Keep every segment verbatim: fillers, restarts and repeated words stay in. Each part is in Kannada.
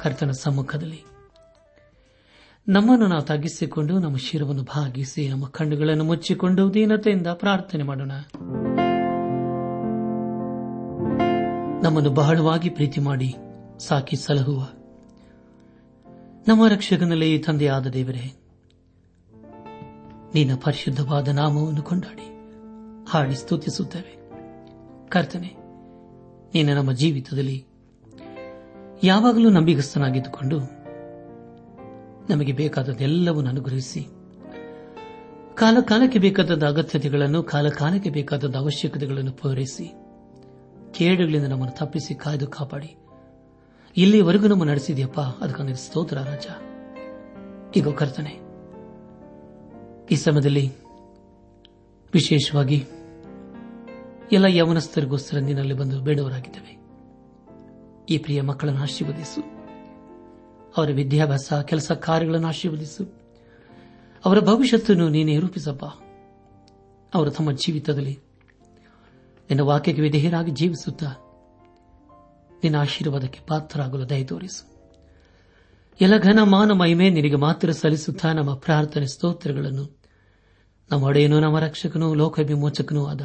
ಕರ್ತನ ಸಮ್ಮುಖದಲ್ಲಿ ನಮ್ಮನ್ನು ನಾವು ತಗ್ಗಿಸಿಕೊಂಡು ನಮ್ಮ ಶಿರವನ್ನು ಭಾಗಿಸಿ ನಮ್ಮ ಕಣ್ಣುಗಳನ್ನು ಮುಚ್ಚಿಕೊಂಡು ದೀನತೆಯಿಂದ ಪ್ರಾರ್ಥನೆ ಮಾಡೋಣ. ನಮ್ಮನ್ನು ಬಹಳವಾಗಿ ಪ್ರೀತಿ ಮಾಡಿ ಸಾಕಿ ಸಲಹುವ ನಮ್ಮ ರಕ್ಷಕನಲ್ಲಿ ತಂದೆಯಾದ ದೇವರೇ, ನಿನ್ನ ಪರಿಶುದ್ಧವಾದ ನಾಮವನ್ನು ಕೊಂಡಾಡಿ ಹಾಡಿ ಸ್ತುತಿಸುತ್ತೇವೆ. ಕರ್ತನೆ, ನೀನು ನಮ್ಮ ಜೀವಿತದಲ್ಲಿ ಯಾವಾಗಲೂ ನಂಬಿಗಸ್ತನಾಗಿದ್ದುಕೊಂಡು ನಮಗೆ ಬೇಕಾದದ್ದೆಲ್ಲವನ್ನು ಅನುಗ್ರಹಿಸಿ, ಕಾಲಕಾಲಕ್ಕೆ ಬೇಕಾದ ಅಗತ್ಯತೆಗಳನ್ನು, ಕಾಲಕಾಲಕ್ಕೆ ಬೇಕಾದ ಅವಶ್ಯಕತೆಗಳನ್ನು ಪೂರೈಸಿ, ಕೇಡುಗಳಿಂದ ನಮ್ಮನ್ನು ತಪ್ಪಿಸಿ ಕಾಯ್ದು ಕಾಪಾಡಿ ಇಲ್ಲಿವರೆಗೂ ನಮ್ಮನ್ನು ನಡೆಸಿದೆಯಪ್ಪ. ಅದಕ್ಕಾಗಿ ಸ್ತೋತ್ರ ರಾಜ. ಈಗ ಕರ್ತನೆ, ಈ ಸಮಯದಲ್ಲಿ ವಿಶೇಷವಾಗಿ ಎಲ್ಲ ಯವನಸ್ಥರಿಗೋಸ್ಕರ ನಿನ್ನಲ್ಲಿ ಬಂದು ಬೇಡವರಾಗಿದ್ದೇವೆ. ಈ ಪ್ರಿಯ ಮಕ್ಕಳನ್ನು ಆಶೀರ್ವದಿಸು, ಅವರ ವಿದ್ಯಾಭ್ಯಾಸ, ಕೆಲಸ ಕಾರ್ಯಗಳನ್ನು ಆಶೀರ್ವದಿಸು, ಅವರ ಭವಿಷ್ಯತನ್ನು ನೀನೇ ರೂಪಿಸಪ್ಪ. ಅವರು ತಮ್ಮ ಜೀವಿತದಲ್ಲಿ ನಿನ್ನ ವಾಕ್ಯಕ್ಕೆ ವಿಧೇಯರಾಗಿ ಜೀವಿಸುತ್ತಾ ನಿನ್ನ ಆಶೀರ್ವಾದಕ್ಕೆ ಪಾತ್ರರಾಗಲು ದಯ ತೋರಿಸು. ಎಲ್ಲ ಘನ ಮಾನ ಮಹಿಮೆ ನಿನಗೆ ಮಾತ್ರ ಸಲ್ಲಿಸುತ್ತಾ ನಮ್ಮ ಪ್ರಾರ್ಥನೆ ಸ್ತೋತ್ರಗಳನ್ನು ನಮ್ಮ ಒಡೆಯನು, ನಮ್ಮ ರಕ್ಷಕನೂ ಲೋಕ ವಿಮೋಚಕನೂ ಆದ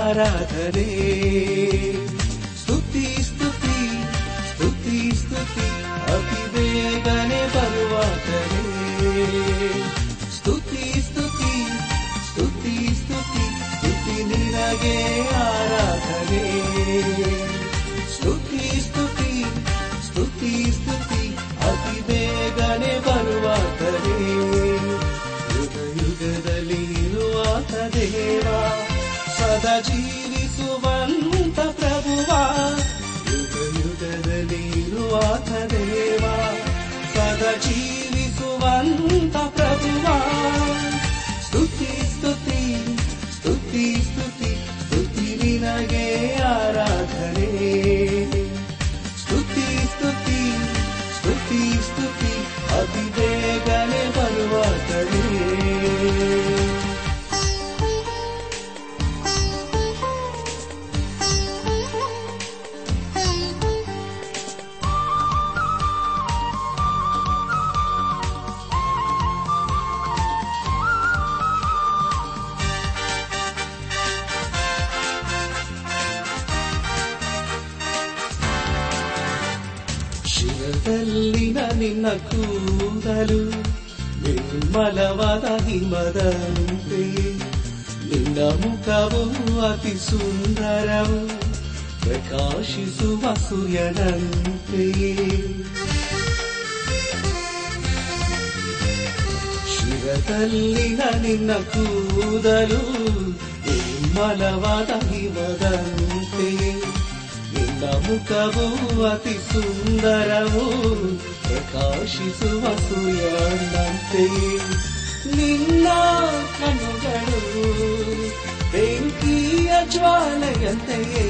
ಆರಾಧನೆ ಸ್ತುತಿ ಸ್ತುತಿ ಸ್ತುತಿ ಸ್ತುತಿ ಅತಿ ಬೇಗನೆ ಬರುವಾತನೆ ಸ್ತುತಿ ಸ್ತುತಿ ಸ್ತುತಿ ಸ್ತುತಿ ಸ್ತುತಿ ನಿನಗೆ ಆರಾಧನೆ ಸ್ತುತಿ ಸ್ತುತಿ ಸ್ತುತಿ ಸ್ತುತಿ ಅತಿ ಬೇಗನೆ ಬರುವಾತನೆ ಯುಗ ಯುಗದಲ್ಲಿ ಇರುವಾತ ದೇವಾ, ಸದಾ ಜೀವಿಸುವಂತ ಪ್ರಭುವಾ, ಯುಗ ಯುಗದಲ್ಲಿರುವಾತ ದೇವಾ, ಸದಾ ಜೀವಿಸುವಂತ ಪ್ರಭುವಾ. ಸ್ತುತಿ ಸ್ತುತಿ ಸ್ತುತಿ ಸ್ತುತಿ ಸ್ತುತಿ ನಿನಗೆ ಆರಾಧನೆ ಸ್ತುತಿ ಸ್ತುತಿ ಸ್ತುತಿ ಸ್ತುತಿ ಅತಿ ಬೇಗನೆ ಬರುವಾತನೆ. ಶಿರದಲ್ಲಿನ ನಿನ್ನ ಕೂದಲು ನಿರ್ಮಲವಾದ ಹಿಮದಂತೆ, ನಿನ್ನ ಮುಖವು ಅತಿ ಸುಂದರವು ಪ್ರಕಾಶಿಸುವ ಸೂರ್ಯನಂತೆ. ಶಿರದಲ್ಲಿನ ನಿನ್ನ ಕೂದಲು ನಿರ್ಮಲವಾದ ಹಿಮದಂತೆ, ಮುಖವು ಅತಿ ಸುಂದರವು ಪ್ರಕಾಶಿಸುವ ಸೂರ್ಯನಂತೆ. ನಿನ್ನ ಕಣ್ಣುಗಳು ಬೆಂಕಿಯ ಜ್ವಾಲೆಯಂತೆಯೇ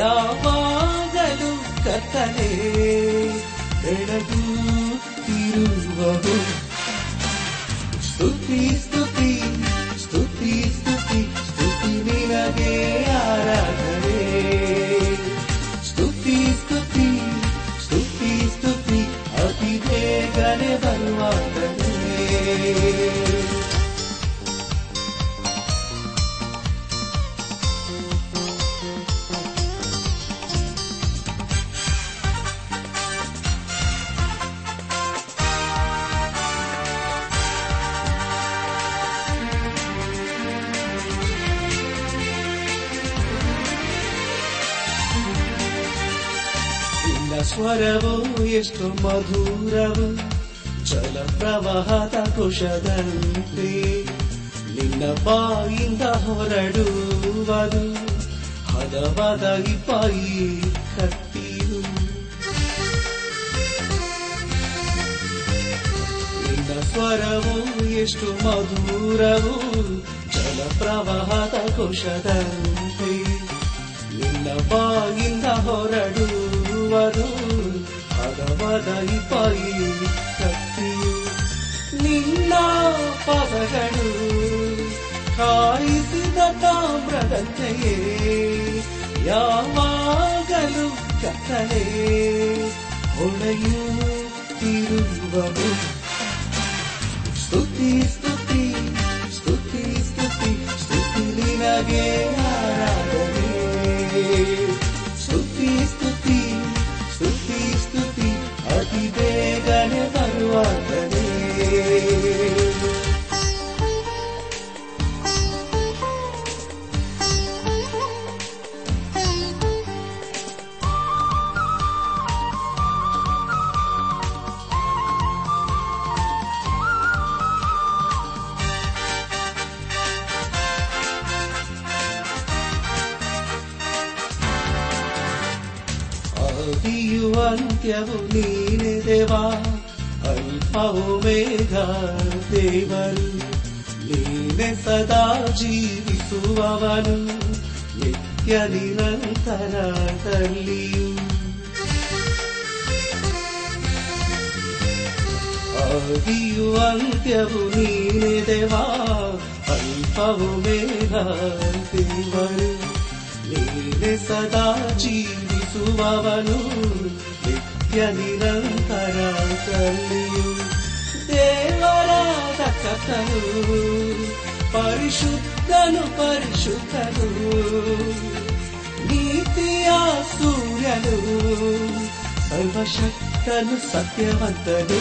ಯಾವಾಗಲೂ ಕತ್ತಲೆ ಬೆಳಗುತ್ತಿರುವವು. ಸ್ತುತಿ ಸ್ತುತಿ ಸ್ತುತಿ ಸ್ತುತಿ ಸ್ತುತಿ ನಿನಗೆ ಆರಾಧನೆ ಗಣೆ ಬರುವಾತನೇ. ಸ್ವರವೋ ಎಷ್ಟು ಮಧುರವೋ, ಜಲ ಪ್ರವಾಹದ ಕುಶದಂತೆ ನಿನ್ನ ಬಾಯಿಂದ ಹೊರಡುವುದು ಹದವಾಗಿ ಪಾಯಿ ಕತ್ತಿಯು. ನಿನ್ನ ಸ್ವರವೋ ಎಷ್ಟು ಮಧುರವೋ, ಜಲ ಪ್ರವಾಹದ ಕುಶದಂತೆ ನಿನ್ನ ಬಾಯಿಂದ ಹೊರಡುವುದು ಹದವಾಗಿ ಪಾಯಿ ಕತ್ತಿಯು. ನಿನ್ನ ಪದಗಳು ಕಾಯಿಸಿದ ತಾಮ್ರದಂತೆಯೇ ಯಾವಾಗಲೂ ಕತ್ತಲೆ ಹೊಳೆಯುತ್ತಿರುವವು. ಸ್ತುತಿ ಸ್ತುತಿ ಸ್ತುತಿ ಸ್ತುತಿ ಸ್ತುತಿ ನಿನಗೆ ಆರಾಧನೆ. ಸ್ತುತಿ ಸ್ತುತಿ ಸ್ತುತಿ ಸ್ತುತಿ ಅತಿ ಬೇಗನೆ ಬರುವಾಗಲೇ. ಅಂತ್ಯವು ನೀನೆ ದೇವಾ, ಅಲ್ಪವು ಮೇಘ ದೇವರು, ನೀನೆ ಸದಾ ಜೀವಿಸುವವನು ನಿತ್ಯ ನಿರಂತರದಲ್ಲಿಯೂ. ಆದಿಯು ಅಂತ್ಯವು ನೀನೆ ದೇವಾ, ಅಲ್ಪವು ಮೇಘ ದೇವರು, ನೀನೆ ಸದಾ ಜೀವಿಸುವವನು ನಿರಂತರ ಕಲ್ಲಿಯು. ದೇವರಾದ ಕರ್ತನು ಪರಿಶುದ್ಧನು ಪರಿಶುದ್ಧನು, ನೀತಿಯ ಸೂರ್ಯನು ಸರ್ವಶಕ್ತನು ಸತ್ಯವಂತನು.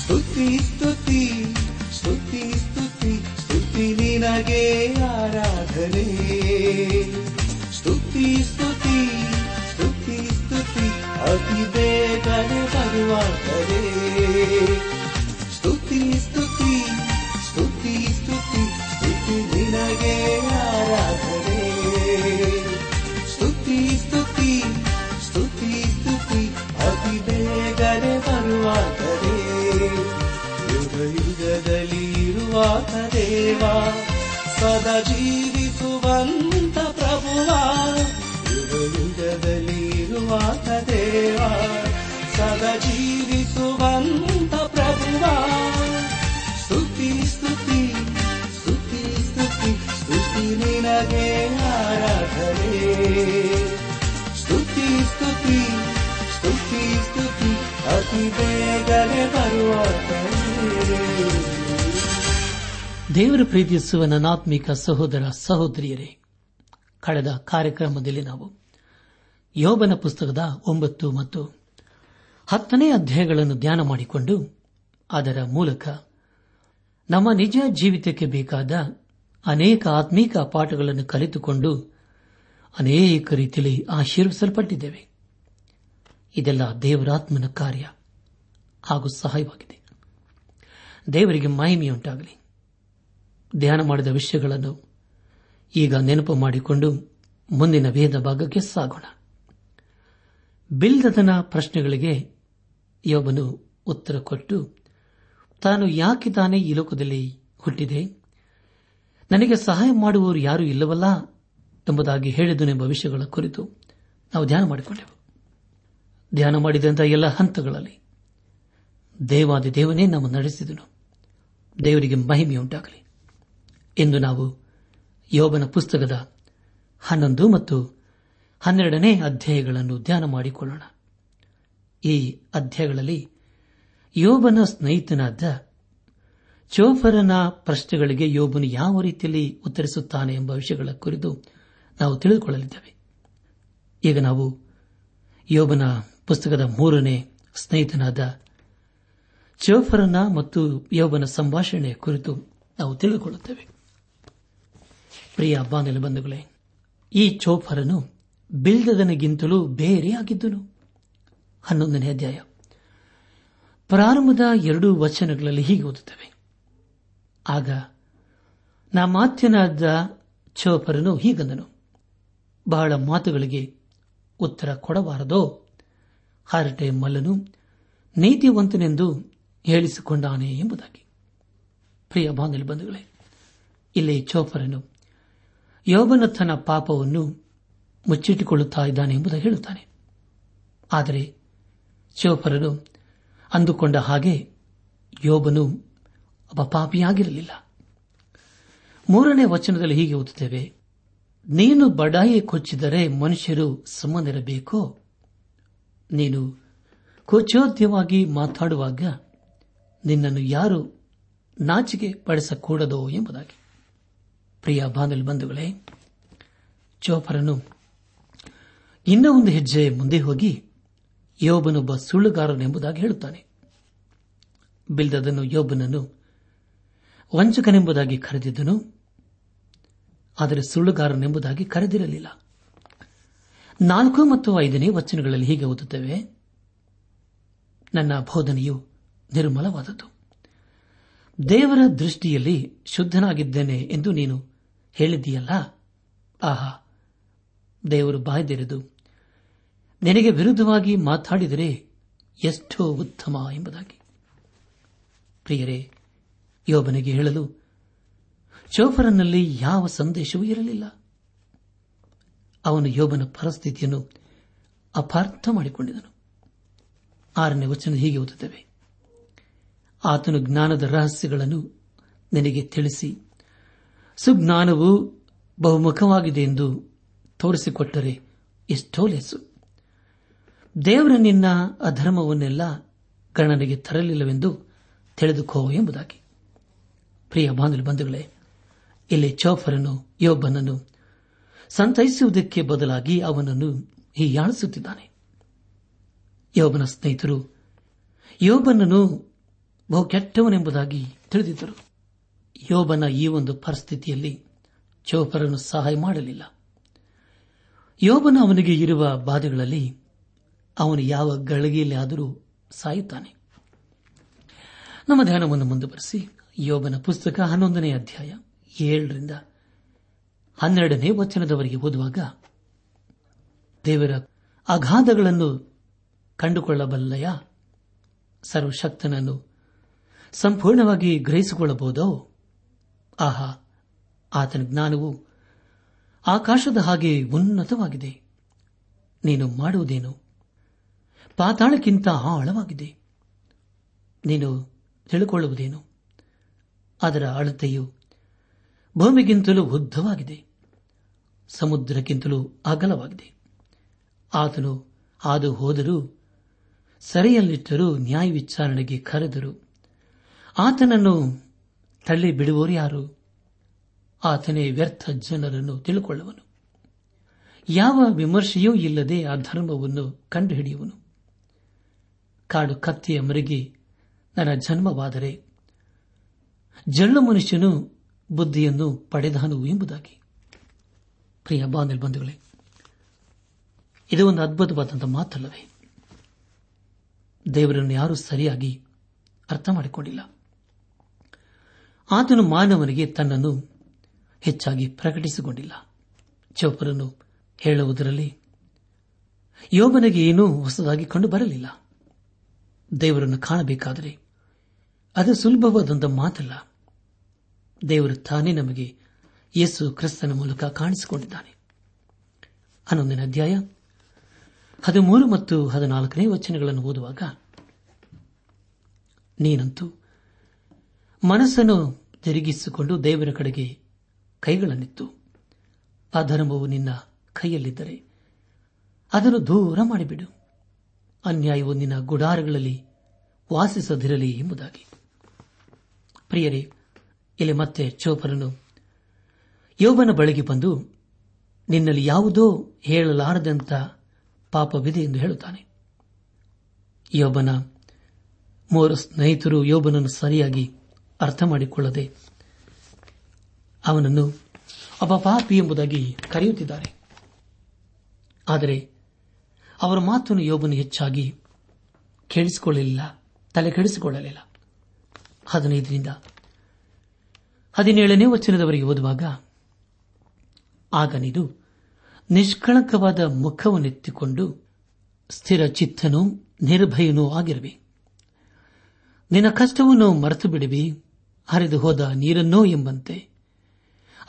ಸ್ತುತಿ ಸ್ತುತಿ ಸ್ತುತಿ ಸ್ತುತಿ ಸ್ತುತಿ ನಿನಗೆ ಆರಾಧನೆ. ಸ್ತುತಿ ಸ್ತುತಿ ಸ್ತುತಿ ಸ್ತುತಿ ಅತಿ ಬೇಗನೆ ಬರುವಾಗಲೇ. ಸ್ತುತಿ ಸ್ತುತಿ ಸ್ತುತಿ ಸ್ತುತಿ ಸ್ತುತಿ ನಿನಗೆ ಆರಾಧನೆ. ಸ್ತುತಿ ಸ್ತುತಿ ಸ್ತುತಿ ಸ್ತುತಿ ಅತಿ ಬೇಗನೆ ಬರುವಾಗಲೇ. ಯುಗ ಯುಗದಲ್ಲಿ ಇರುವಾತ ದೇವಾ, ಸದಾ ಜೀವಿಸುವಂತ ಪ್ರಭುವಾ, ಯುಗಯುಗದಲ್ಲಿರುವಾತ ದೇವಾ, ಸದಾ ಜೀವಿಸುವಂತ ಪ್ರಭುವಾ. ಸ್ತುತಿ ಸ್ತುತಿ ಸ್ತುತಿ ಸ್ತುತಿ ಸ್ತುತಿ ನಿನಗೆ ಆರಾಧನೆ. ಸ್ತುತಿ ಸ್ತುತಿ ಸ್ತುತಿ ಸ್ತುತಿ ಅತಿ ಬೇಗನೆ ಬರುವಾಗಲೇ. ದೇವರು ಪ್ರೀತಿಸುವ ನನಾತ್ಮಿಕ ಸಹೋದರ ಸಹೋದರಿಯರೇ, ಕಳೆದ ಕಾರ್ಯಕ್ರಮದಲ್ಲಿ ನಾವು ಯೋಬನ ಪುಸ್ತಕದ ಒಂಬತ್ತು ಮತ್ತು ಹತ್ತನೇ ಅಧ್ಯಾಯಗಳನ್ನು ಧ್ಯಾನ ಮಾಡಿಕೊಂಡು ಅದರ ಮೂಲಕ ನಮ್ಮ ನಿಜ ಜೀವಿತಕ್ಕೆ ಬೇಕಾದ ಅನೇಕ ಆತ್ಮೀಕ ಪಾಠಗಳನ್ನು ಕಲಿತುಕೊಂಡು ಅನೇಕ ರೀತಿಯಲ್ಲಿ ಆಶೀರ್ವಿಸಲ್ಪಟ್ಟಿದ್ದೇವೆ. ಇದೆಲ್ಲ ದೇವರಾತ್ಮನ ಕಾರ್ಯ ಹಾಗೂ ಸಹಾಯವಾಗಿದೆ. ದೇವರಿಗೆ ಮಹಿಮೆಯುಂಟಾಗಲಿ. ಧ್ಯಾನ ಮಾಡಿದ ವಿಷಯಗಳನ್ನು ಈಗ ನೆನಪು ಮಾಡಿಕೊಂಡು ಮುಂದಿನ ವೇದ ಭಾಗಕ್ಕೆ ಸಾಗೋಣ. ಬಿಲ್ದದನ ಪ್ರಶ್ನೆಗಳಿಗೆ ಯೋಬನು ಉತ್ತರ ಕೊಟ್ಟು, ತಾನು ಯಾಕೆ ತಾನೇ ಈ ಲೋಕದಲ್ಲಿ ಹುಟ್ಟಿದೆ, ನನಗೆ ಸಹಾಯ ಮಾಡುವವರು ಯಾರೂ ಇಲ್ಲವಲ್ಲ ಎಂಬುದಾಗಿ ಹೇಳಿದನೆಂಬ ವಿಷಯಗಳ ಕುರಿತು ನಾವು ಧ್ಯಾನ ಮಾಡಿಕೊಂಡೆವು. ಧ್ಯಾನ ಮಾಡಿದಂಥ ಎಲ್ಲ ಹಂತಗಳಲ್ಲಿ ದೇವಾದಿ ದೇವನೇ ನಮ್ಮ ನಡೆಸಿದನು. ದೇವರಿಗೆ ಮಹಿಮೆಯುಂಟಾಗಲಿ. ಎಂದು ನಾವು ಯೋಬನ ಪುಸ್ತಕದ ಹನ್ನೊಂದು ಮತ್ತು ಹನ್ನೆರಡನೇ ಅಧ್ಯಾಯಗಳನ್ನು ಧ್ಯಾನ ಮಾಡಿಕೊಳ್ಳೋಣ. ಈ ಅಧ್ಯಾಯಗಳಲ್ಲಿ ಯೋಬನ ಸ್ನೇಹಿತನಾದ ಚೋಫರನ ಪ್ರಶ್ನೆಗಳಿಗೆ ಯೋಬನು ಯಾವ ರೀತಿಯಲ್ಲಿ ಉತ್ತರಿಸುತ್ತಾನೆ ಎಂಬ ವಿಷಯಗಳ ಕುರಿತು ನಾವು ತಿಳಿದುಕೊಳ್ಳಲಿದ್ದೇವೆ. ಈಗ ನಾವು ಯೋಬನ ಪುಸ್ತಕದ ಮೂರನೇ ಸ್ನೇಹಿತನಾದ ಚೋಫರನ ಮತ್ತು ಯೋಬನ ಸಂಭಾಷಣೆಯ ಕುರಿತು ನಾವು ತಿಳಿದುಕೊಳ್ಳುತ್ತೇವೆ. ಪ್ರಿಯ ಬಾಂಧವ ಬಂಧುಗಳೇ, ಈ ಚೋಫರನು ಬಿಲ್ದದನಿಗಿಂತಲೂ ಬೇರೆಯಾಗಿದ್ದನು. ಹನ್ನೊಂದನೇ ಅಧ್ಯಾಯ ಪ್ರಾರಂಭದ ಎರಡೂ ವಚನಗಳಲ್ಲಿ ಹೀಗೆ ಓದುತ್ತವೆ. ಆಗ ನಮಾತ್ಯನಾದ ಚೋಪರನು ಹೀಗಂದನು, ಬಹಳ ಮಾತುಗಳಿಗೆ ಉತ್ತರ ಕೊಡಬಾರದೋ? ಹರಟೆ ಮಲ್ಲನು ನೀತಿವಂತನೆಂದು ಹೇಳಿಸಿಕೊಂಡಾನೆ ಎಂಬುದಾಗಿ. ಪ್ರಿಯ ಬಾಂಧವರೇ, ಇಲ್ಲಿ ಚೋಪರನು ಯೋಬನ ತನ್ನ ಪಾಪವನ್ನು ಮುಚ್ಚಿಟ್ಟುಕೊಳ್ಳುತ್ತಾ ಇದ್ದಾನೆ ಎಂಬುದಾಗಿ ಹೇಳುತ್ತಾನೆ. ಆದರೆ ಚೋಪರನು ಅಂದುಕೊಂಡ ಹಾಗೆ ಯೋಬನು ಒಬ್ಬ ಪಾಪಿಯಾಗಿರಲಿಲ್ಲ. ಮೂರನೇ ವಚನದಲ್ಲಿ ಹೀಗೆ ಓದುತ್ತೇವೆ, ನೀನು ಬಡಾಯಿ ಕೊಚ್ಚಿದರೆ ಮನುಷ್ಯರು ಸುಮ್ಮನಿರಬೇಕೋ? ನೀನು ಕೊಚ್ಚೋದ್ಯವಾಗಿ ಮಾತಾಡುವಾಗ ನಿನ್ನನ್ನು ಯಾರು ನಾಚಿಕೆ ಪಡಿಸಕೂಡದೋ ಎಂಬುದಾಗಿ. ಪ್ರಿಯ ಬಾಂಧವ ಬಂಧುಗಳೇ, ಚೋಪರನು ಇನ್ನೂ ಒಂದು ಹೆಜ್ಜೆ ಮುಂದೆ ಹೋಗಿ ಯೋಬನೊಬ್ಬ ಸುಳ್ಳುಗಾರನೆಂಬುದಾಗಿ ಹೇಳುತ್ತಾನೆ. ಬಿಲ್ದದನು ಯೋಬನನ್ನು ವಂಚಕನೆಂಬುದಾಗಿ ಕರೆದಿದ್ದನು, ಆದರೆ ಸುಳ್ಳುಗಾರನೆಂಬುದಾಗಿ ಕರೆದಿರಲಿಲ್ಲ. ನಾಲ್ಕು ಮತ್ತು ಐದನೇ ವಚನಗಳಲ್ಲಿ ಹೀಗೆ ಓದುತ್ತೇವೆ, ನನ್ನ ಬೋಧನೆಯು ನಿರ್ಮಲವಾದದ್ದು, ದೇವರ ದೃಷ್ಟಿಯಲ್ಲಿ ಶುದ್ಧನಾಗಿದ್ದೇನೆ ಎಂದು ನೀನು ಹೇಳಿದ್ದೀಯಲ್ಲ. ಆಹಾ, ದೇವರು ಬಾಯ್ದೆರೆದು ನಿನಗೆ ವಿರುದ್ಧವಾಗಿ ಮಾತಾಡಿದರೆ ಎಷ್ಟೋ ಉತ್ತಮ ಎಂಬುದಾಗಿ. ಪ್ರಿಯರೇ, ಯೋಬನಿಗೆ ಹೇಳಲು ಚೋಫರನಲ್ಲಿ ಯಾವ ಸಂದೇಶವೂ ಇರಲಿಲ್ಲ. ಅವನು ಯೋಬನ ಪರಿಸ್ಥಿತಿಯನ್ನು ಅಪಾರ್ಥ ಮಾಡಿಕೊಂಡಿದ್ದನು. ಆರನೇ ವಚನ ಹೀಗೆ ಓದುತ್ತೇವೆ, ಆತನು ಜ್ಞಾನದ ರಹಸ್ಯಗಳನ್ನು ನಿನಗೆ ತಿಳಿಸಿ ಸುಜ್ಞಾನವು ಬಹುಮುಖವಾಗಿದೆ ಎಂದು ತೋರಿಸಿಕೊಟ್ಟರೆ ಎಷ್ಟೋ ಲೇಸು. ದೇವರ ನಿನ್ನ ಅಧರ್ಮವನ್ನೆಲ್ಲ ಗಣನೆಗೆ ತರಲಿಲ್ಲವೆಂದು ತಿಳಿದುಕೋ ಎಂಬುದಾಗಿ. ಪ್ರಿಯ ಬಾಂಧವ ಬಂಧುಗಳೇ, ಇಲ್ಲಿ ಚೋಫರನು ಯೋಬನನ್ನು ಸಂತೈಸುವುದಕ್ಕೆ ಬದಲಾಗಿ ಅವನನ್ನು ಹೀಯಾಳಿಸುತ್ತಿದ್ದಾನೆ. ಯೋಬನ ಸ್ನೇಹಿತರು ಯೋಬನನ್ನು ಬಹು ಕೆಟ್ಟವನೆಂಬುದಾಗಿ ತಿಳಿದಿದ್ದರು. ಯೋಬನ ಈ ಒಂದು ಪರಿಸ್ಥಿತಿಯಲ್ಲಿ ಚೋಫರನು ಸಹಾಯ ಮಾಡಲಿಲ್ಲ. ಯೋಬನ ಅವನಿಗೆ ಇರುವ ಬಾಧೆಗಳಲ್ಲಿ ಅವನು ಯಾವ ಗಳಿಗೆಯಲ್ಲಿ ಆದರೂ ಸಾಯುತ್ತಾನೆ. ನಮ್ಮ ಧ್ಯಾನವನ್ನು ಮುಂದುವರೆಸಿ ಯೋಬನ ಪುಸ್ತಕ ಹನ್ನೊಂದನೇ ಅಧ್ಯಾಯ ಏಳರಿಂದ ಹನ್ನೆರಡನೇ ವಚನದವರೆಗೆ ಓದುವಾಗ, ದೇವರ ಅಗಾಧಗಳನ್ನು ಕಂಡುಕೊಳ್ಳಬಲ್ಲಯ? ಸರ್ವಶಕ್ತನನ್ನು ಸಂಪೂರ್ಣವಾಗಿ ಗ್ರಹಿಸಿಕೊಳ್ಳಬಹುದೋ? ಆಹಾ, ಆತನ ಜ್ಞಾನವು ಆಕಾಶದ ಹಾಗೆ ಉನ್ನತವಾಗಿದೆ, ನೀನು ಮಾಡುವುದೇನು ಪಾತಾಳಕ್ಕಿಂತ ಆಳವಾಗಿದೆ, ನೀನು ತಿಳಿಕೊಳ್ಳುವುದೇನು? ಅದರ ಅಳತೆಯು ಭೂಮಿಗಿಂತಲೂ ಉದ್ದವಾಗಿದೆ, ಸಮುದ್ರಕ್ಕಿಂತಲೂ ಅಗಲವಾಗಿದೆ. ಆತನು ಹಾದು ಹೋದರೂ ಸೆರೆಯಲ್ಲಿಟ್ಟರೂ ನ್ಯಾಯ ವಿಚಾರಣೆಗೆ ಕರೆದರು. ಆತನನ್ನು ತಳ್ಳಿ ಬಿಡುವವರು ಯಾರು? ಆತನೇ ವ್ಯರ್ಥ ಜನರನ್ನು ತಿಳಿಕೊಳ್ಳುವನು, ಯಾವ ವಿಮರ್ಶೆಯೂ ಇಲ್ಲದೆ ಆ ಧರ್ಮವನ್ನು ಕಂಡುಹಿಡಿಯುವನು. ಕಾಡು ಕತ್ತಿಯ ಮರಿಗೆ ನನ್ನ ಜನ್ಮವಾದರೆ ಜಳ್ಳು ಮನುಷ್ಯನು ಬುದ್ಧಿಯನ್ನು ಪಡೆದನು ಎಂಬುದಾಗಿ. ಪ್ರಿಯ ಬಾಂಧವ ಬಂಧುಗಳೇ, ಇದು ಒಂದು ಅದ್ಭುತವಾದಂತಹ ಮಾತಲ್ಲವೇ? ದೇವರನ್ನು ಯಾರೂ ಸರಿಯಾಗಿ ಅರ್ಥ ಮಾಡಿಕೊಂಡಿಲ್ಲ. ಆತನು ಮಾನವನಿಗೆ ತನ್ನನ್ನು ಹೆಚ್ಚಾಗಿ ಪ್ರಕಟಿಸಿಕೊಂಡಿಲ್ಲ. ಚೋಪರನು ಹೇಳುವುದರಲ್ಲಿ ಯೋಬನಿಗೆ ಏನೂ ಹೊಸದಾಗಿ ಕಂಡು ಬರಲಿಲ್ಲ. ದೇವರನ್ನು ಕಾಣಬೇಕಾದರೆ ಅದು ಸುಲಭವಾದಂಥ ಮಾತಲ್ಲ. ದೇವರು ತಾನೇ ನಮಗೆ ಯೇಸು ಕ್ರಿಸ್ತನ ಮೂಲಕ ಕಾಣಿಸಿಕೊಂಡಿದ್ದಾನೆ. ಹನ್ನೊಂದನೇ ಅಧ್ಯಾಯ ಹದಿಮೂರು ಮತ್ತು ಹದಿನಾಲ್ಕನೇ ವಚನಗಳನ್ನು ಓದುವಾಗ, ನೀನಂತೂ ಮನಸ್ಸನ್ನು ತಿರುಗಿಸಿಕೊಂಡು ದೇವರ ಕಡೆಗೆ ಕೈಗಳನ್ನಿತ್ತು. ಅಧರ್ಮವು ನಿನ್ನ ಕೈಯಲ್ಲಿದ್ದರೆ ಅದನ್ನು ದೂರ ಮಾಡಿಬಿಡು, ಅನ್ಯಾಯವು ನಿನ್ನ ಗುಡಾರಗಳಲ್ಲಿ ವಾಸಿಸದಿರಲಿ ಎಂಬುದಾಗಿ. ಪ್ರಿಯರೇ, ಇಲ್ಲಿ ಮತ್ತೆ ಚೋಪರನು ಯೋಬನ ಬಳಿಗೆ ಬಂದು ನಿನ್ನಲ್ಲಿ ಯಾವುದೋ ಹೇಳಲಾರದಂಥ ಪಾಪವಿದೆ ಎಂದು ಹೇಳುತ್ತಾನೆ. ಯೋಬನ ಮೂವರು ಸ್ನೇಹಿತರು ಯೋಬನನ್ನು ಸರಿಯಾಗಿ ಅರ್ಥ ಮಾಡಿಕೊಳ್ಳದೆ ಅವನನ್ನು ಅಪಪಾಪಿ ಎಂಬುದಾಗಿ ಕರೆಯುತ್ತಿದ್ದಾರೆ. ಆದರೆ ಅವರ ಮಾತನ್ನು ಯೋಬನು ಹೆಚ್ಚಾಗಿ ಕೇಳಿಸಿಕೊಳ್ಳಲಿಲ್ಲ, ತಲೆಕೆಡಿಸಿಕೊಳ್ಳಲಿಲ್ಲ. ಹದಿನೈದರಿಂದ ಹದಿನೇಳನೇ ವಚನದವರೆಗೆ ಓದುವಾಗ, ಆಗನಿದು ನಿಷ್ಕಳಂಕವಾದ ಮುಖವನ್ನೆತ್ತಿಕೊಂಡು ಸ್ಥಿರ ಚಿತ್ತನೂ ನಿರ್ಭಯನೂ ಆಗಿರುವೆ. ನಿನ್ನ ಕಷ್ಟವನ್ನು ಮರೆತು ಬಿಡುವಿ, ಹರಿದು ಹೋದ ನೀರನ್ನೋ ಎಂಬಂತೆ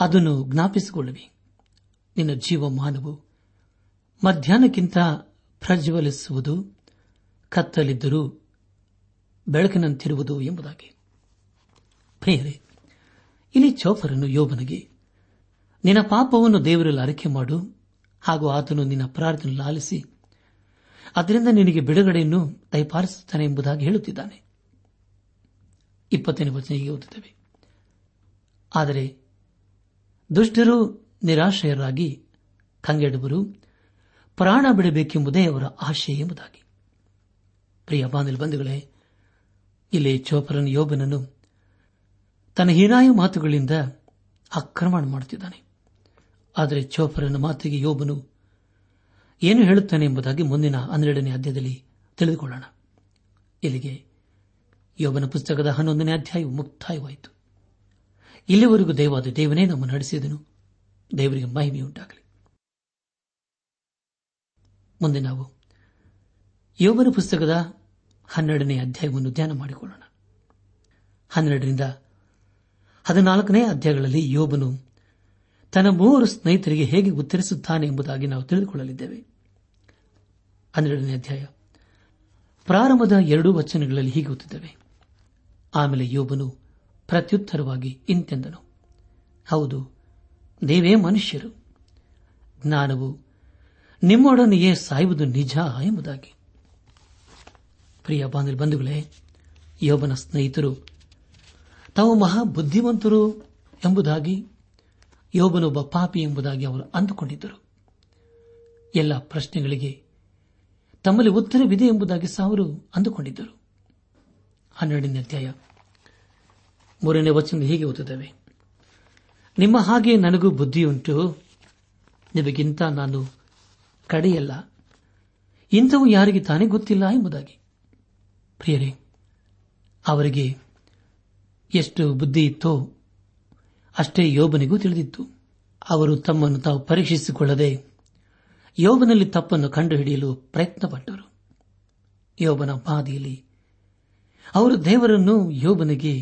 ಅದನ್ನು ಜ್ಞಾಪಿಸಿಕೊಳ್ಳುವಿ. ನಿನ್ನ ಜೀವಮಾನವು ಮಧ್ಯಾಹ್ನಕ್ಕಿಂತ ಪ್ರಜ್ವಲಿಸುವುದು, ಕತ್ತಲಿದ್ದರೂ ಬೆಳಕಿನಂತಿರುವುದು ಎಂಬುದಾಗಿ. ಪ್ರಿಯರೇ, ಇಲ್ಲಿ ಚೋಫರನ್ನು ಯೋಬನಿಗೆ ನಿನ್ನ ಪಾಪವನ್ನು ದೇವರಲ್ಲಿ ಅರಿಕೆ ಮಾಡು ಹಾಗೂ ಆತನು ನಿನ್ನ ಅಪರಾಧವನ್ನು ಲಾಲಿಸಿ ಅದರಿಂದ ನಿನಗೆ ಬಿಡುಗಡೆಯನ್ನು ದಯಪಾಲಿಸುತ್ತಾನೆ ಎಂಬುದಾಗಿ ಹೇಳುತ್ತಿದ್ದಾನೆ. ಇಪ್ಪತ್ತನೇ ವಚನ ಹೀಗೆ ಓದುತ್ತೇವೆ, ಆದರೆ ದುಷ್ಟರು ನಿರಾಶ್ರಯರಾಗಿ ಕಂಗೆಡುವರು, ಪ್ರಾಣ ಬಿಡಬೇಕೆಂಬುದೇ ಅವರ ಆಶೆ ಎಂಬುದಾಗಿ. ಪ್ರಿಯ ಬಾಂಧವರೇ, ಇಲ್ಲಿ ಚೋಫರನ್ ಯೋಬನನ್ನು ತನ್ನ ಹೀನಾಯ ಮಾತುಗಳಿಂದ ಆಕ್ರಮಣ ಮಾಡುತ್ತಿದ್ದಾನೆ. ಆದರೆ ಚೋಫರನ ಮಾತಿಗೆ ಯೋಬನು ಏನು ಹೇಳುತ್ತಾನೆ ಎಂಬುದಾಗಿ ಮುಂದಿನ ಹನ್ನೆರಡನೇ ಅಧ್ಯಾಯದಲ್ಲಿ ತಿಳಿದುಕೊಳ್ಳೋಣ. ಇಲ್ಲಿಗೆ ಯೋಬನ ಪುಸ್ತಕದ ಹನ್ನೊಂದನೇ ಅಧ್ಯಾಯವು ಮುಕ್ತಾಯವಾಯಿತು. ಇಲ್ಲಿವರೆಗೂ ದೇವಾದ ದೇವನೇ ನಮ್ಮ ನಡೆಸಿದನು. ದೇವರಿಗೆ ಮಹಿಮೆಯುಂಟಾಗಲಿ. ಮುಂದೆ ನಾವು ಯೋಬನ ಪುಸ್ತಕದ ಹನ್ನೆರಡನೇ ಅಧ್ಯಾಯವನ್ನು ಧ್ಯಾನ ಮಾಡಿಕೊಳ್ಳೋಣ. ಹನ್ನೆರಡರಿಂದ ಹದಿನಾಲ್ಕನೇ ಅಧ್ಯಾಯಗಳಲ್ಲಿ ಯೋಬನು ತನ್ನ ಮೂವರು ಸ್ನೇಹಿತರಿಗೆ ಹೇಗೆ ಉತ್ತರಿಸುತ್ತಾನೆ ಎಂಬುದಾಗಿ ನಾವು ತಿಳಿದುಕೊಳ್ಳಲಿದ್ದೇವೆ. ಹನ್ನೆರಡನೇ ಅಧ್ಯಾಯ ಪ್ರಾರಂಭದ ಎರಡೂ ವಚನಗಳಲ್ಲಿ ಹೀಗೆ ಓದುತ್ತೇವೆ, ಆಮೇಲೆ ಯೋಬನು ಪ್ರತ್ಯುತ್ತರವಾಗಿ ಇಂತೆಂದನು, ಹೌದು, ನೀವೇ ಮನುಷ್ಯರು, ಜ್ಞಾನವು ನಿಮ್ಮೊಡನೆಯೇ ಸಾಯುವುದು ನಿಜ ಎಂಬುದಾಗಿ. ಪ್ರಿಯ ಬಾಂಧವರೇ, ಯೋಬನ ಸ್ನೇಹಿತರು ತಾವು ಮಹಾ ಬುದ್ಧಿವಂತರು ಎಂಬುದಾಗಿ, ಯೋಬನೊಬ್ಬ ಪಾಪಿ ಎಂಬುದಾಗಿ ಅವರು ಅಂದುಕೊಂಡಿದ್ದರು. ಎಲ್ಲ ಪ್ರಶ್ನೆಗಳಿಗೆ ತಮ್ಮಲ್ಲಿ ಉತ್ತರವಿದೆ ಎಂಬುದಾಗಿ ಸಹ ಅವರು ಅಂದುಕೊಂಡಿದ್ದರು. ಹನ್ನೆರಡನೇ ಅಧ್ಯಾಯ ಮೂರನೇ ವಚನ ಹೀಗೆ ಓದುತ್ತೇವೆ, ನಿಮ್ಮ ಹಾಗೆ ನನಗೂ ಬುದ್ಧಿಯುಂಟು, ನಿಮಗಿಂತ ನಾನು ಕಡೆಯಲ್ಲ, ಇಂಥವು ಯಾರಿಗೆ ತಾನೇ ಗೊತ್ತಿಲ್ಲ ಎಂಬುದಾಗಿ. ಪ್ರಿಯರೇ, ಅವರಿಗೆ ಎಷ್ಟು ಬುದ್ಧಿ ಇತ್ತೋ ಅಷ್ಟೇ ಯೋಬನಿಗೂ ತಿಳಿದಿತ್ತು. ಅವರು ತಮ್ಮನ್ನು ತಾವು ಪರೀಕ್ಷಿಸಿಕೊಳ್ಳದೆ ಯೋಬನಲ್ಲಿ ತಪ್ಪನ್ನು ಕಂಡುಹಿಡಿಯಲು ಪ್ರಯತ್ನಪಟ್ಟರು. ಯೋಬನ ಬಾಧೆಯಲ್ಲಿ ಅವರು ದೇವರನ್ನು ಯೋಬನಿಗೆ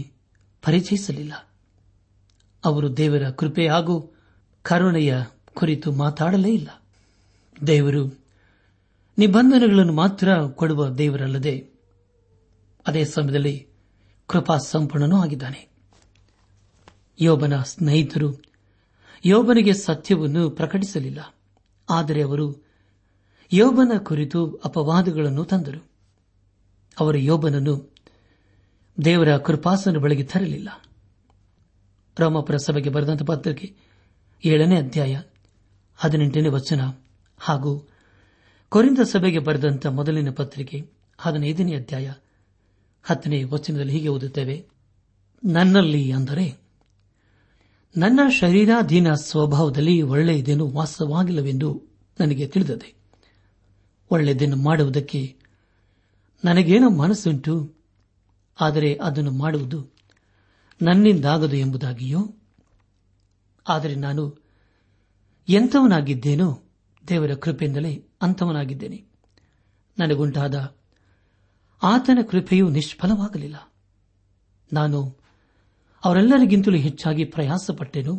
ಪರಿಚಯಿಸಲಿಲ್ಲ. ಅವರು ದೇವರ ಕೃಪೆ ಹಾಗೂ ಕರುಣೆಯ ಕುರಿತು ಮಾತಾಡಲೇ ಇಲ್ಲ. ದೇವರು ನಿಬಂಧನೆಗಳನ್ನು ಮಾತ್ರ ಕೊಡುವ ದೇವರಲ್ಲದೆ ಅದೇ ಸಮಯದಲ್ಲಿ ಕೃಪಾ ಸಂಪೂರ್ಣನೂ ಆಗಿದ್ದಾನೆ. ಯೋಬನ ಸ್ನೇಹಿತರು ಯೋಬನಿಗೆ ಸತ್ಯವನ್ನು ಪ್ರಕಟಿಸಲಿಲ್ಲ, ಆದರೆ ಅವರು ಯೋಬನ ಕುರಿತು ಅಪವಾದಗಳನ್ನು ತಂದರು. ಅವರು ಯೋಬನನ್ನು ದೇವರ ಕೃಪಾಸನ ಬಳಿಗೆ ತರಲಿಲ್ಲ. ರೋಮಾಪುರ ಸಭೆಗೆ ಬರೆದಂಥ ಪತ್ರಕ್ಕೆ ಏಳನೇ ಅಧ್ಯಾಯ ಹದಿನೆಂಟನೇ ವಚನ ಹಾಗೂ ಕೊರಿಂಥ ಸಭೆಗೆ ಬರೆದಂಥ ಮೊದಲನೇ ಪತ್ರಿಕೆ ಹದಿನೈದನೇ ಅಧ್ಯಾಯ ಹತ್ತನೇ ವಚನದಲ್ಲಿ ಹೀಗೆ ಓದುತ್ತೇವೆ, ನನ್ನಲ್ಲಿ ಅಂದರೆ ನನ್ನ ಶರೀರಾಧೀನ ಸ್ವಭಾವದಲ್ಲಿ ಒಳ್ಳೆಯದೇನು ವಾಸವಾಗಿಲ್ಲವೆಂದು ನನಗೆ ತಿಳಿದದೆ. ಒಳ್ಳೆಯದನ್ನು ಮಾಡುವುದಕ್ಕೆ ನನಗೇನೋ ಮನಸ್ಸುಂಟು, ಆದರೆ ಅದನ್ನು ಮಾಡುವುದು ನನ್ನಿಂದಾಗದು ಎಂಬುದಾಗಿಯೋ, ಆದರೆ ನಾನು ಎಂಥವನಾಗಿದ್ದೇನೋ ದೇವರ ಕೃಪೆಯಿಂದಲೇ ಅಂಥವನಾಗಿದ್ದೇನೆ. ನನಗುಂಟಾದ ಆತನ ಕೃಪೆಯು ನಿಷ್ಫಲವಾಗಲಿಲ್ಲ. ನಾನು ಅವರೆಲ್ಲರಿಗಿಂತಲೂ ಹೆಚ್ಚಾಗಿ ಪ್ರಯಾಸಪಟ್ಟೆನು,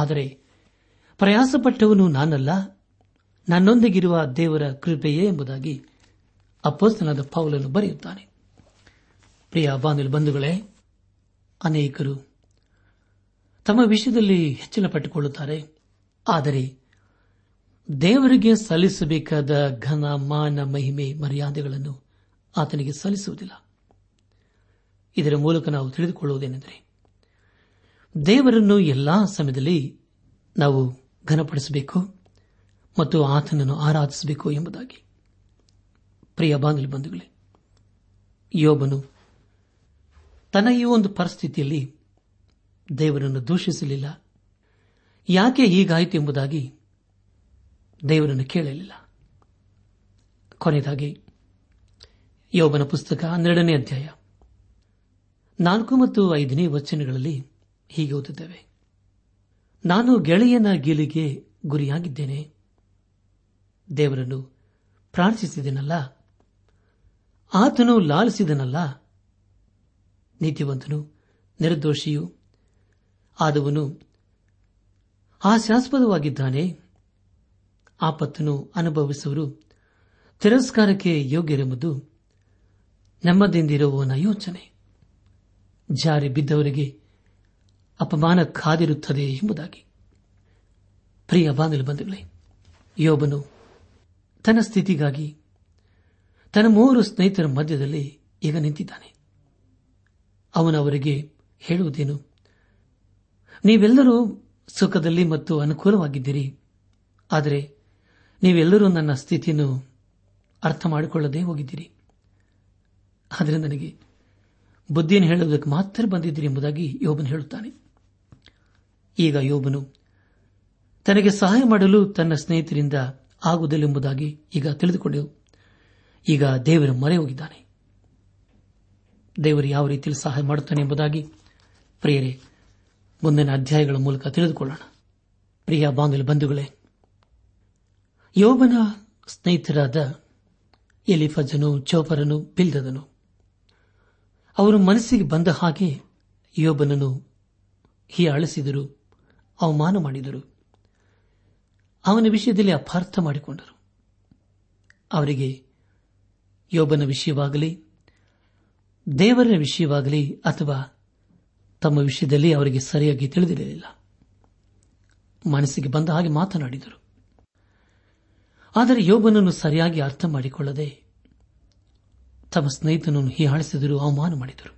ಆದರೆ ಪ್ರಯಾಸಪಟ್ಟವನು ನಾನಲ್ಲ, ನನ್ನೊಂದಿಗಿರುವ ದೇವರ ಕೃಪೆಯೇ ಎಂಬುದಾಗಿ ಅಪೊಸ್ತಲನಾದ ಪೌಲನು ಬರೆಯುತ್ತಾನೆ. ಪ್ರಿಯ ಬಂಧುಗಳೇ, ಅನೇಕರು ತಮ್ಮ ವಿಷಯದಲ್ಲಿ ಹೆಚ್ಚಳ ಪಟ್ಟುಕೊಳ್ಳುತ್ತಾರೆ, ಆದರೆ ದೇವರಿಗೆ ಸಲ್ಲಿಸಬೇಕಾದ ಘನ ಮಾನ ಮಹಿಮೆ ಮರ್ಯಾದೆಗಳನ್ನು ಆತನಿಗೆ ಸಲ್ಲಿಸುವುದಿಲ್ಲ. ಇದರ ಮೂಲಕ ನಾವು ತಿಳಿದುಕೊಳ್ಳುವುದೇನೆಂದರೆ ದೇವರನ್ನು ಎಲ್ಲಾ ಸಮಯದಲ್ಲಿ ನಾವು ಘನಪಡಿಸಬೇಕು ಮತ್ತು ಆತನನ್ನು ಆರಾಧಿಸಬೇಕು ಎಂಬುದಾಗಿ. ಪ್ರಿಯ ಬಾಂಧವರೇ, ಯೋಬನು ತನ್ನ ಈ ಒಂದು ಪರಿಸ್ಥಿತಿಯಲ್ಲಿ ದೇವರನ್ನು ದೂಷಿಸಲಿಲ್ಲ. ಯಾಕೆ ಹೀಗಾಯಿತು ಎಂಬುದಾಗಿ ದೇವರನ್ನು ಕೇಳಲಿಲ್ಲ. ಕೊನೆಯದಾಗಿ ಯೋಬನ ಪುಸ್ತಕ ಹನ್ನೆರಡನೇ ಅಧ್ಯಾಯ ನಾಲ್ಕು ಮತ್ತು ಐದನೇ ವಚನಗಳಲ್ಲಿ ಹೀಗೆ ಓದುತ್ತೇವೆ. ನಾನು ಗೆಳೆಯನ ಗೇಲಿಗೆ ಗುರಿಯಾಗಿದ್ದೇನೆ, ದೇವರನ್ನು ಪ್ರಾರ್ಥಿಸಿದೆನಲ್ಲ, ಆತನು ಲಾಲಿಸಿದನಲ್ಲ. ನೀತಿವಂತನು ನಿರ್ದೋಷಿಯೂ ಆದವನು ಹಾಸ್ಯಾಸ್ಪದವಾಗಿದ್ದಾನೆ. ಆಪತ್ತನ್ನು ಅನುಭವಿಸುವರು ತಿರಸ್ಕಾರಕ್ಕೆ ಯೋಗ್ಯರೆಂಬುದು ನೆಮ್ಮದಿಯಿಂದಿರುವವನ ಯೋಚನೆ. ಜಾರಿ ಬಿದ್ದವರಿಗೆ ಅಪಮಾನ ಕಾದಿರುತ್ತದೆ ಎಂಬುದಾಗಿ. ಪ್ರಿಯ ಬಾಂಧವರೇ, ಯೋಬನು ತನ್ನ ಸ್ಥಿತಿಗಾಗಿ ತನ್ನ ಮೂವರು ಸ್ನೇಹಿತರ ಮಧ್ಯದಲ್ಲಿ ಈಗ ನಿಂತಿದ್ದಾನೆ. ಅವನವರಿಗೆ ಹೇಳುವುದೇನು? ನೀವೆಲ್ಲರೂ ಸುಖದಲ್ಲಿ ಮತ್ತು ಅನುಕೂಲವಾಗಿದ್ದೀರಿ, ಆದರೆ ನೀವೆಲ್ಲರೂ ನನ್ನ ಸ್ಥಿತಿಯನ್ನು ಅರ್ಥ ಮಾಡಿಕೊಳ್ಳದೆ ಹೋಗಿದ್ದೀರಿ. ಆದರೆ ನನಗೆ ಬುದ್ಧಿಯನ್ನು ಹೇಳುವುದಕ್ಕೆ ಮಾತ್ರ ಬಂದಿದ್ದೀರಿ ಎಂಬುದಾಗಿ ಯೋಬನು ಹೇಳುತ್ತಾನೆ. ಈಗ ಯೋಬನು ತನಗೆ ಸಹಾಯ ಮಾಡಲು ತನ್ನ ಸ್ನೇಹಿತರಿಂದ ಆಗುವುದಿಲ್ಲೆಂಬುದಾಗಿ ಈಗ ತಿಳಿದುಕೊಂಡೆವು. ಈಗ ದೇವರ ಮೊರೆ ಹೋಗಿದ್ದಾನೆ. ದೇವರು ಯಾವ ರೀತಿಯಲ್ಲಿ ಸಹಾಯ ಮಾಡುತ್ತಾನೆ ಎಂಬುದಾಗಿ ಪ್ರಿಯರೇ ಮುಂದಿನ ಅಧ್ಯಾಯಗಳ ಮೂಲಕ ತಿಳಿದುಕೊಳ್ಳೋಣ. ಪ್ರಿಯ ಬಾಂಧವ ಬಂಧುಗಳೇ, ಯೋಬನ ಸ್ನೇಹಿತರಾದ ಎಲಿಫಜನು, ಚೋಪರನು, ಬಿಲ್ದದನು ಅವರು ಮನಸ್ಸಿಗೆ ಬಂದ ಹಾಗೆ ಯೋಬನನ್ನು ಹೀಯಾಳಿಸಿದರು, ಅವಮಾನ ಮಾಡಿದರು, ಅವನ ವಿಷಯದಲ್ಲಿ ಅಪಾರ್ಥ ಮಾಡಿಕೊಂಡರು. ಅವರಿಗೆ ಯೋಬನ ವಿಷಯವಾಗಲಿ, ದೇವರ ವಿಷಯವಾಗಲಿ ಅಥವಾ ತಮ್ಮ ವಿಷಯದಲ್ಲಿ ಅವರಿಗೆ ಸರಿಯಾಗಿ ತಿಳಿದಿರಲಿಲ್ಲ. ಮನಸ್ಸಿಗೆ ಬಂದ ಹಾಗೆ ಮಾತನಾಡಿದರು. ಆದರೆ ಯೋಬನನ್ನು ಸರಿಯಾಗಿ ಅರ್ಥ ಮಾಡಿಕೊಳ್ಳದೆ ತಮ್ಮ ಸ್ನೇಹಿತನನ್ನು ಹೀಯಾಳಿಸಿದರು, ಅವಮಾನ ಮಾಡಿದರು.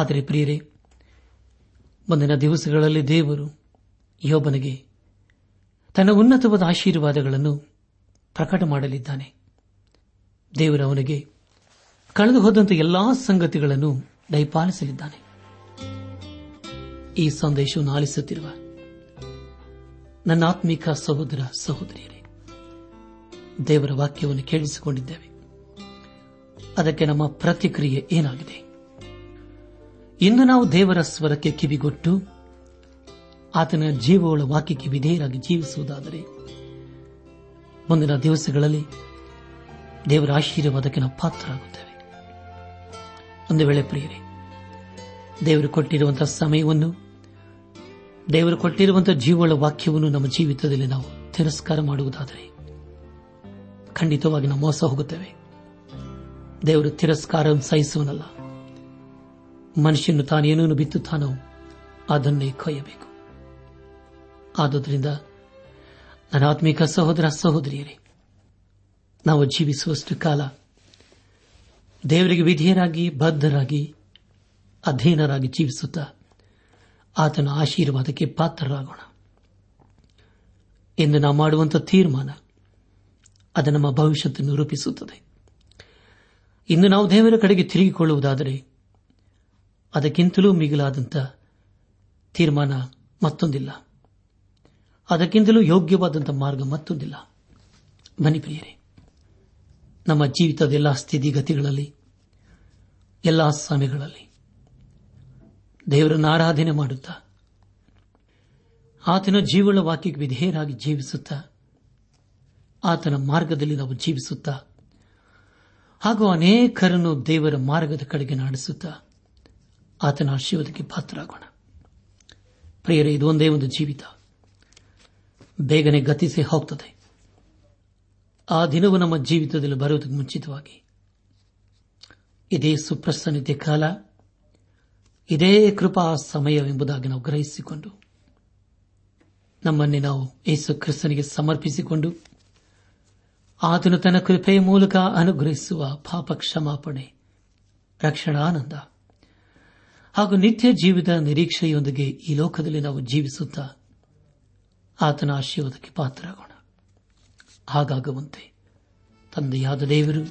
ಆದರೆ ಪ್ರಿಯರೇ, ಮುಂದಿನ ದಿವಸಗಳಲ್ಲಿ ದೇವರು ಯೋಬನಿಗೆ ತನ್ನ ಉನ್ನತವಾದ ಆಶೀರ್ವಾದಗಳನ್ನು ಪ್ರಕಟ ಮಾಡಲಿದ್ದಾನೆ. ದೇವರು ಅವನಿಗೆ ಕಳೆದು ಹೋದಂಥ ಎಲ್ಲಾ ಸಂಗತಿಗಳನ್ನು ದಯಪಾಲಿಸಲಿದ್ದಾನೆ. ಈ ಸಂದೇಶವನ್ನು ಆಲಿಸುತ್ತಿರುವ ನನ್ನ ಆತ್ಮೀಕ ಸಹೋದರ ಸಹೋದರಿಯರೇ, ದೇವರ ವಾಕ್ಯವನ್ನು ಕೇಳಿಸಿಕೊಂಡಿದ್ದೇವೆ. ಅದಕ್ಕೆ ನಮ್ಮ ಪ್ರತಿಕ್ರಿಯೆ ಏನಾಗಿದೆ? ಇನ್ನು ನಾವು ದೇವರ ಸ್ವರಕ್ಕೆ ಕಿವಿಗೊಟ್ಟು ಆತನ ಜೀವವುಳ್ಳ ವಾಕ್ಯಕ್ಕೆ ವಿಧೇಯರಾಗಿ ಜೀವಿಸುವುದಾದರೆ ಮುಂದಿನ ದಿವಸಗಳಲ್ಲಿ ದೇವರ ಆಶೀರ್ವಾದಕ್ಕೆ ನಾವು ಪಾತ್ರರಾಗುತ್ತೇವೆ. ಒಂದು ವೇಳೆ ಪ್ರಿಯರೇ, ದೇವರು ಕೊಟ್ಟಿರುವಂತಹ ಸಮಯವನ್ನು, ದೇವರು ಕೊಟ್ಟಿರುವಂತಹ ಜೀವವುಳ್ಳ ವಾಕ್ಯವನ್ನು ನಮ್ಮ ಜೀವಿತದಲ್ಲಿ ನಾವು ತಿರಸ್ಕಾರ ಮಾಡುವುದಾದರೆ ಖಂಡಿತವಾಗಿ ನಾವು ಮೋಸ ಹೋಗುತ್ತೇವೆ. ದೇವರು ತಿರಸ್ಕಾರ ಸಹಿಸುವನಲ್ಲ. ಮನುಷ್ಯನು ತಾನೇನೂ ಬಿತ್ತುತ್ತಾನೋ ಅದನ್ನೇ ಕೊಯ್ಯಬೇಕು. ಆದುದರಿಂದ ನನ್ನ ಆತ್ಮಿಕ ಸಹೋದರ ಸಹೋದರಿಯರೇ, ನಾವು ಜೀವಿಸುವಷ್ಟು ಕಾಲ ದೇವರಿಗೆ ವಿಧೇಯರಾಗಿ, ಬದ್ಧರಾಗಿ, ಅಧೀನರಾಗಿ ಜೀವಿಸುತ್ತಾ ಆತನ ಆಶೀರ್ವಾದಕ್ಕೆ ಪಾತ್ರರಾಗೋಣ. ಎಂದು ನಾವು ಮಾಡುವಂತಹ ತೀರ್ಮಾನ ಅದು ನಮ್ಮ ಭವಿಷ್ಯವನ್ನು ರೂಪಿಸುತ್ತದೆ. ಇಂದು ನಾವು ದೇವರ ಕಡೆಗೆ ತಿರುಗಿಕೊಳ್ಳುವುದಾದರೆ ಅದಕ್ಕಿಂತಲೂ ಮಿಗಿಲಾದಂಥ ತೀರ್ಮಾನ ಮತ್ತೊಂದಿಲ್ಲ, ಅದಕ್ಕಿಂತಲೂ ಯೋಗ್ಯವಾದಂಥ ಮಾರ್ಗ ಮತ್ತೊಂದಿಲ್ಲ. ಬನ್ನಿ ಪ್ರಿಯರೇ, ನಮ್ಮ ಜೀವಿತದ ಎಲ್ಲ ಸ್ಥಿತಿಗತಿಗಳಲ್ಲಿ, ಎಲ್ಲ ಸಮಯಗಳಲ್ಲಿ ದೇವರನ್ನು ಆರಾಧನೆ ಮಾಡುತ್ತಾ ಆತನ ಜೀವನ ವಾಕ್ಯಕ್ಕೆ ವಿಧೇಯರಾಗಿ ಜೀವಿಸುತ್ತಾ ಆತನ ಮಾರ್ಗದಲ್ಲಿ ನಾವು ಜೀವಿಸುತ್ತಾ ಹಾಗೂ ಅನೇಕರನ್ನು ದೇವರ ಮಾರ್ಗದ ಕಡೆಗೆ ನಡೆಸುತ್ತಾ ಆತನ ಆಶೀರ್ವಾದಕ್ಕೆ ಪಾತ್ರರಾಗೋಣ. ಪ್ರಿಯರೇ, ಇದು ಒಂದೇ ಒಂದು ಜೀವಿತ, ಬೇಗನೆ ಗತಿಸಿ ಹೋಗ್ತದೆ. ಆ ದಿನವೂ ನಮ್ಮ ಜೀವಿತದಲ್ಲಿ ಬರುವುದಕ್ಕೆ ಮುಂಚಿತವಾಗಿ ಇದೇ ಸುಪ್ರಸನ್ನತೆ ಕಾಲ, ಇದೇ ಕೃಪಾ ಸಮಯವೆಂಬುದಾಗಿ ನಾವು ಗ್ರಹಿಸಿಕೊಂಡು ನಮ್ಮನ್ನೇ ನಾವು ಯೇಸು ಕ್ರಿಸ್ತನಿಗೆ ಸಮರ್ಪಿಸಿಕೊಂಡು ಆತನು ತನ್ನ ಕೃಪೆಯ ಮೂಲಕ ಅನುಗ್ರಹಿಸುವ ಪಾಪ ಕ್ಷಮಾಪಣೆ, ರಕ್ಷಣಾನಂದ ಹಾಗೂ ನಿತ್ಯ ಜೀವಿತ ನಿರೀಕ್ಷೆಯೊಂದಿಗೆ ಈ ಲೋಕದಲ್ಲಿ ನಾವು ಜೀವಿಸುತ್ತಾ ಆತನ ಆಶೀರ್ವಾದಕ್ಕೆ ಪಾತ್ರರಾಗೋಣ. ಹಾಗಾಗುವಂತೆ ತಂದೆಯಾದ ದೇವರು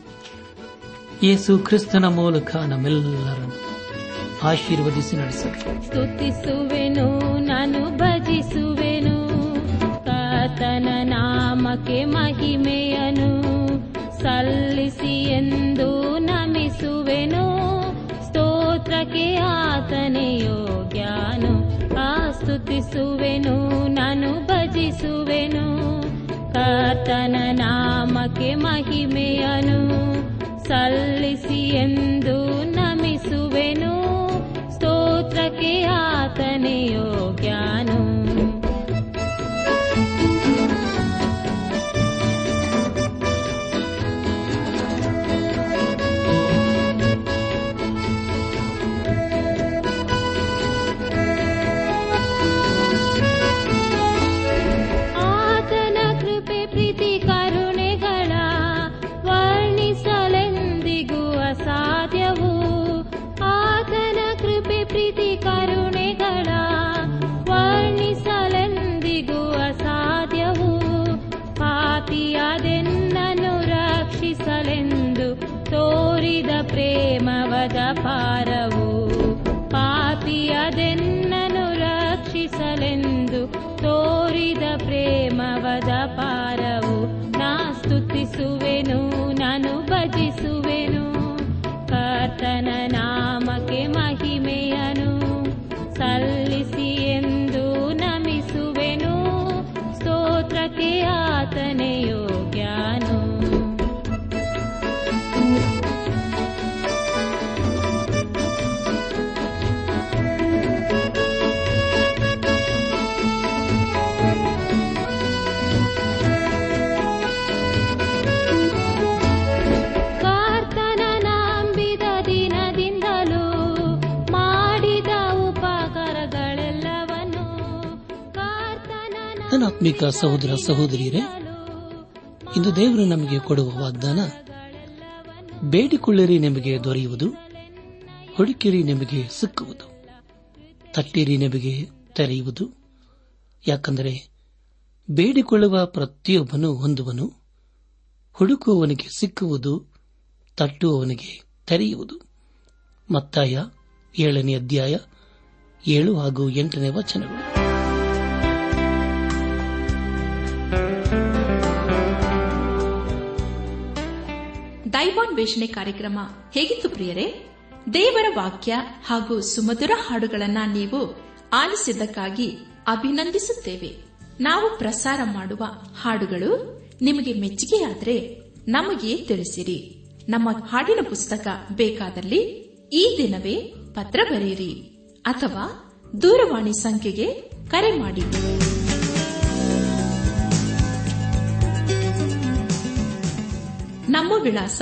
ಯೇಸು ಕ್ರಿಸ್ತನ ಮೂಲಕ ನಮ್ಮೆಲ್ಲರನ್ನು ಆಶೀರ್ವದಿಸಿ ನಡೆಸಲಿ. ಸ್ತುತಿಸುವೆನು, ನಾನು ಭಜಿಸುವೆನು, ಆತನ ಆಕೆ ಮಹಿಮೆಯನು ಸಲ್ಲಿಸಿ ಎಂದು ನಮಿಸುವೆನು. ಸ್ತೋತ್ರಕ್ಕೆ ಆತನೇ ಯೋಗ್ಯನು, ಸ್ತುತಿಸುವೆನು ನಾನು ಭಜಿಸುವೆನು. ಕರ್ತನ ನಾಮಕ್ಕೆ ಮಹಿಮೆಯನು ಸಲ್ಲಿಸಿ ಎಂದು ನಮಿಸುವೆನು. ಸ್ತೋತ್ರಕ್ಕೆ ಆತನೇ ಯೋಗ್ಯನು. ಪ್ರೇಮವದ ಪಾರವು ಪಾಪಿಯದೆನ್ನನ್ನು ರಕ್ಷಿಸಲೆಂದು ತೋರಿದ ಪ್ರೇಮವದ ಪಾರವು. ನಾ ಸ್ತುತಿಸುವೆನು ನಾನು ಭಜಿಸುವೆನು. ಕರ್ತನ ನಾಮಕ್ಕೆ ಮಹಿಮೆಯನು ಸಲ್ಲಿಸಿ ಎಂದು ನಮಿಸುವೆನು. ಸ್ತೋತ್ರಕ್ಕೆ ಆತನೇ ಯೋಗ್ಯನು. ಆತ್ಮಿಕ ಸಹೋದರ ಸಹೋದರಿಯರೇ, ಇಂದು ದೇವರು ನಮಗೆ ಕೊಡುವ ವಾಗ್ದಾನ, ಬೇಡಿಕೊಳ್ಳಿರಿ ನಿಮಗೆ ದೊರೆಯುವುದು, ಹುಡುಕಿರಿ ನಿಮಗೆ ಸಿಕ್ಕುವುದು, ತಟ್ಟಿರಿ ನಿಮಗೆ ತೆರೆಯುವುದು. ಯಾಕಂದರೆ ಬೇಡಿಕೊಳ್ಳುವ ಪ್ರತಿಯೊಬ್ಬನು ಹೊಂದುವನು, ಹುಡುಕುವವನಿಗೆ ಸಿಕ್ಕುವುದು, ತಟ್ಟುವವನಿಗೆ ತೆರೆಯುವುದು. ಮತ್ತಾಯ ಏಳನೇ ಅಧ್ಯಾಯ ಏಳು ಹಾಗೂ ಎಂಟನೇ ವಚನಗಳು. ದೈವಾನ್ ವೇಷಣೆ ಕಾರ್ಯಕ್ರಮ ಹೇಗಿತ್ತು ಪ್ರಿಯರೇ? ದೇವರ ವಾಕ್ಯ ಹಾಗೂ ಸುಮಧುರ ಹಾಡುಗಳನ್ನ ನೀವು ಆಲಿಸಿದ್ದಕ್ಕಾಗಿ ಅಭಿನಂದಿಸುತ್ತೇವೆ. ನಾವು ಪ್ರಸಾರ ಮಾಡುವ ಹಾಡುಗಳು ನಿಮಗೆ ಮೆಚ್ಚುಗೆಯಾದರೆ ನಮಗೆ ತಿಳಿಸಿರಿ. ನಮ್ಮ ಹಾಡಿನ ಪುಸ್ತಕ ಬೇಕಾದಲ್ಲಿ ಈ ದಿನವೇ ಪತ್ರ ಬರೆಯಿರಿ ಅಥವಾ ದೂರವಾಣಿ ಸಂಖ್ಯೆಗೆ ಕರೆ ಮಾಡಿ. ನಮ್ಮ ವಿಳಾಸ